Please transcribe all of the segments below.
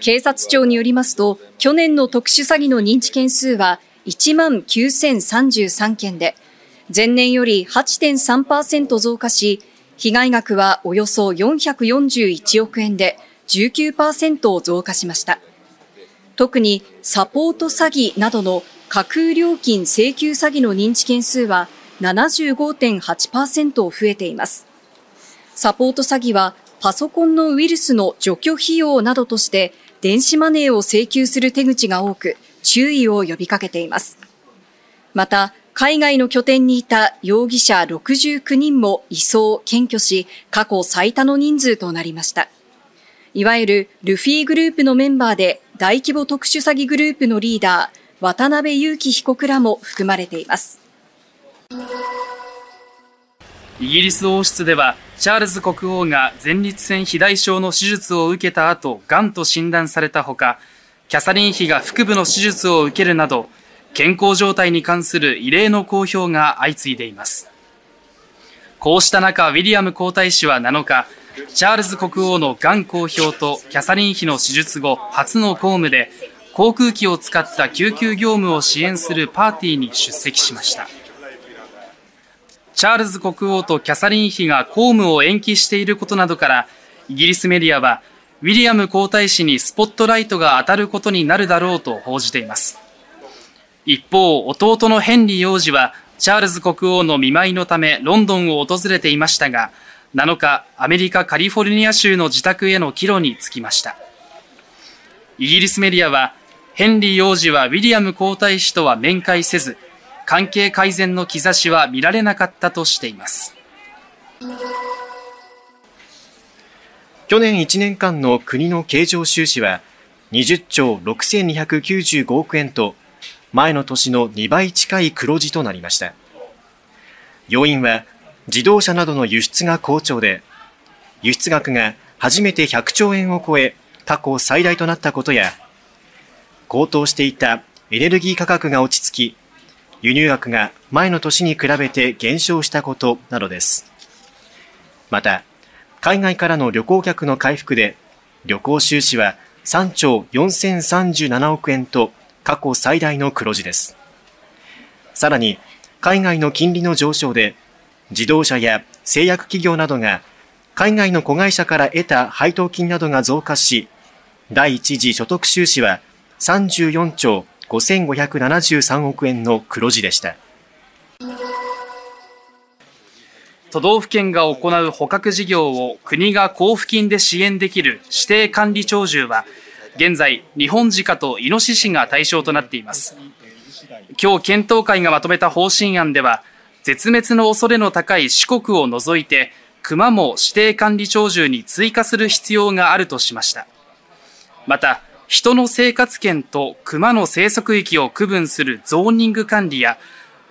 警察庁によりますと、去年の特殊詐欺の認知件数は 19,033 件で、前年より 8.3% 増加し、被害額はおよそ441億円で 19% 増加しました。特にサポート詐欺などの架空料金請求詐欺の認知件数は 75.8% 増えています。サポート詐欺はパソコンのウイルスの除去費用などとして電子マネーを請求する手口が多く、注意を呼びかけています。また、海外の拠点にいた容疑者69人も移送・検挙し、過去最多の人数となりました。いわゆるルフィグループのメンバーで大規模特殊詐欺グループのリーダー、渡辺優樹被告らも含まれています。イギリス王室では、チャールズ国王が前立腺肥大症の手術を受けた後、がんと診断されたほか、キャサリン妃が腹部の手術を受けるなど、健康状態に関する異例の公表が相次いでいます。こうした中、ウィリアム皇太子は7日、チャールズ国王のがん公表とキャサリン妃の手術後、初の公務で、航空機を使った救急業務を支援するパーティーに出席しました。チャールズ国王とキャサリン妃が公務を延期していることなどから、イギリスメディアは、ウィリアム皇太子にスポットライトが当たることになるだろうと報じています。一方、弟のヘンリー王子は、チャールズ国王の見舞いのためロンドンを訪れていましたが、7日、アメリカ・カリフォルニア州の自宅への帰路につきました。イギリスメディアは、ヘンリー王子はウィリアム皇太子とは面会せず、関係改善の兆しは見られなかったとしています。去年1年間の国の経常収支は20兆6295億円と前の年の2倍近い黒字となりました。要因は自動車などの輸出が好調で、輸出額が初めて100兆円を超え過去最大となったことや、高騰していたエネルギー価格が落ち着き、輸入額が前の年に比べて減少したことなどです。また、海外からの旅行客の回復で、旅行収支は3兆4037億円と過去最大の黒字です。さらに、海外の金利の上昇で、自動車や製薬企業などが海外の子会社から得た配当金などが増加し、第一次所得収支は34兆5573億円の黒字でした。都道府県が行う捕獲事業を国が交付金で支援できる指定管理鳥獣は、現在、ニホンジカとイノシシが対象となっています。今日、検討会がまとめた方針案では、絶滅の恐れの高い四国を除いて、クマも指定管理鳥獣に追加する必要があるとしました。また、人の生活圏とクマの生息域を区分するゾーニング管理や、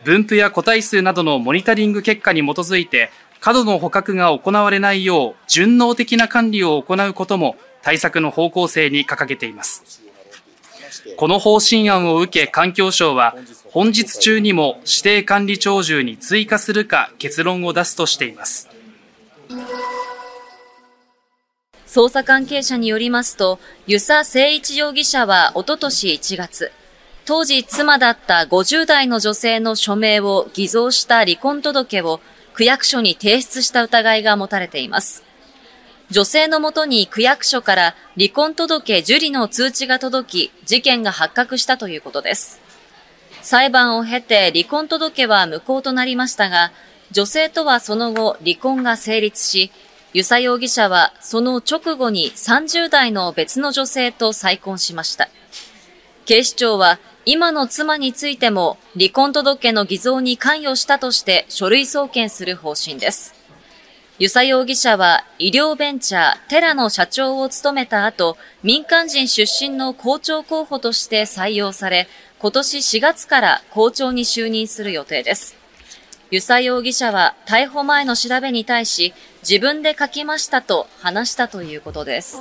分布や個体数などのモニタリング結果に基づいて、過度の捕獲が行われないよう順応的な管理を行うことも対策の方向性に掲げています。この方針案を受け環境省は、本日中にも指定管理鳥獣に追加するか結論を出すとしています。捜査関係者によりますと、遊佐誠一容疑者はおととし1月、当時妻だった50代の女性の署名を偽造した離婚届を区役所に提出した疑いが持たれています。女性のもとに区役所から離婚届受理の通知が届き、事件が発覚したということです。裁判を経て離婚届は無効となりましたが、女性とはその後離婚が成立し、遊佐容疑者はその直後に30代の別の女性と再婚しました。警視庁は今の妻についても離婚届の偽造に関与したとして書類送検する方針です。遊佐容疑者は医療ベンチャーテラの社長を務めた後、民間人出身の校長候補として採用され、今年4月から校長に就任する予定です。遊佐容疑者は逮捕前の調べに対し、自分で書きましたと話したということです。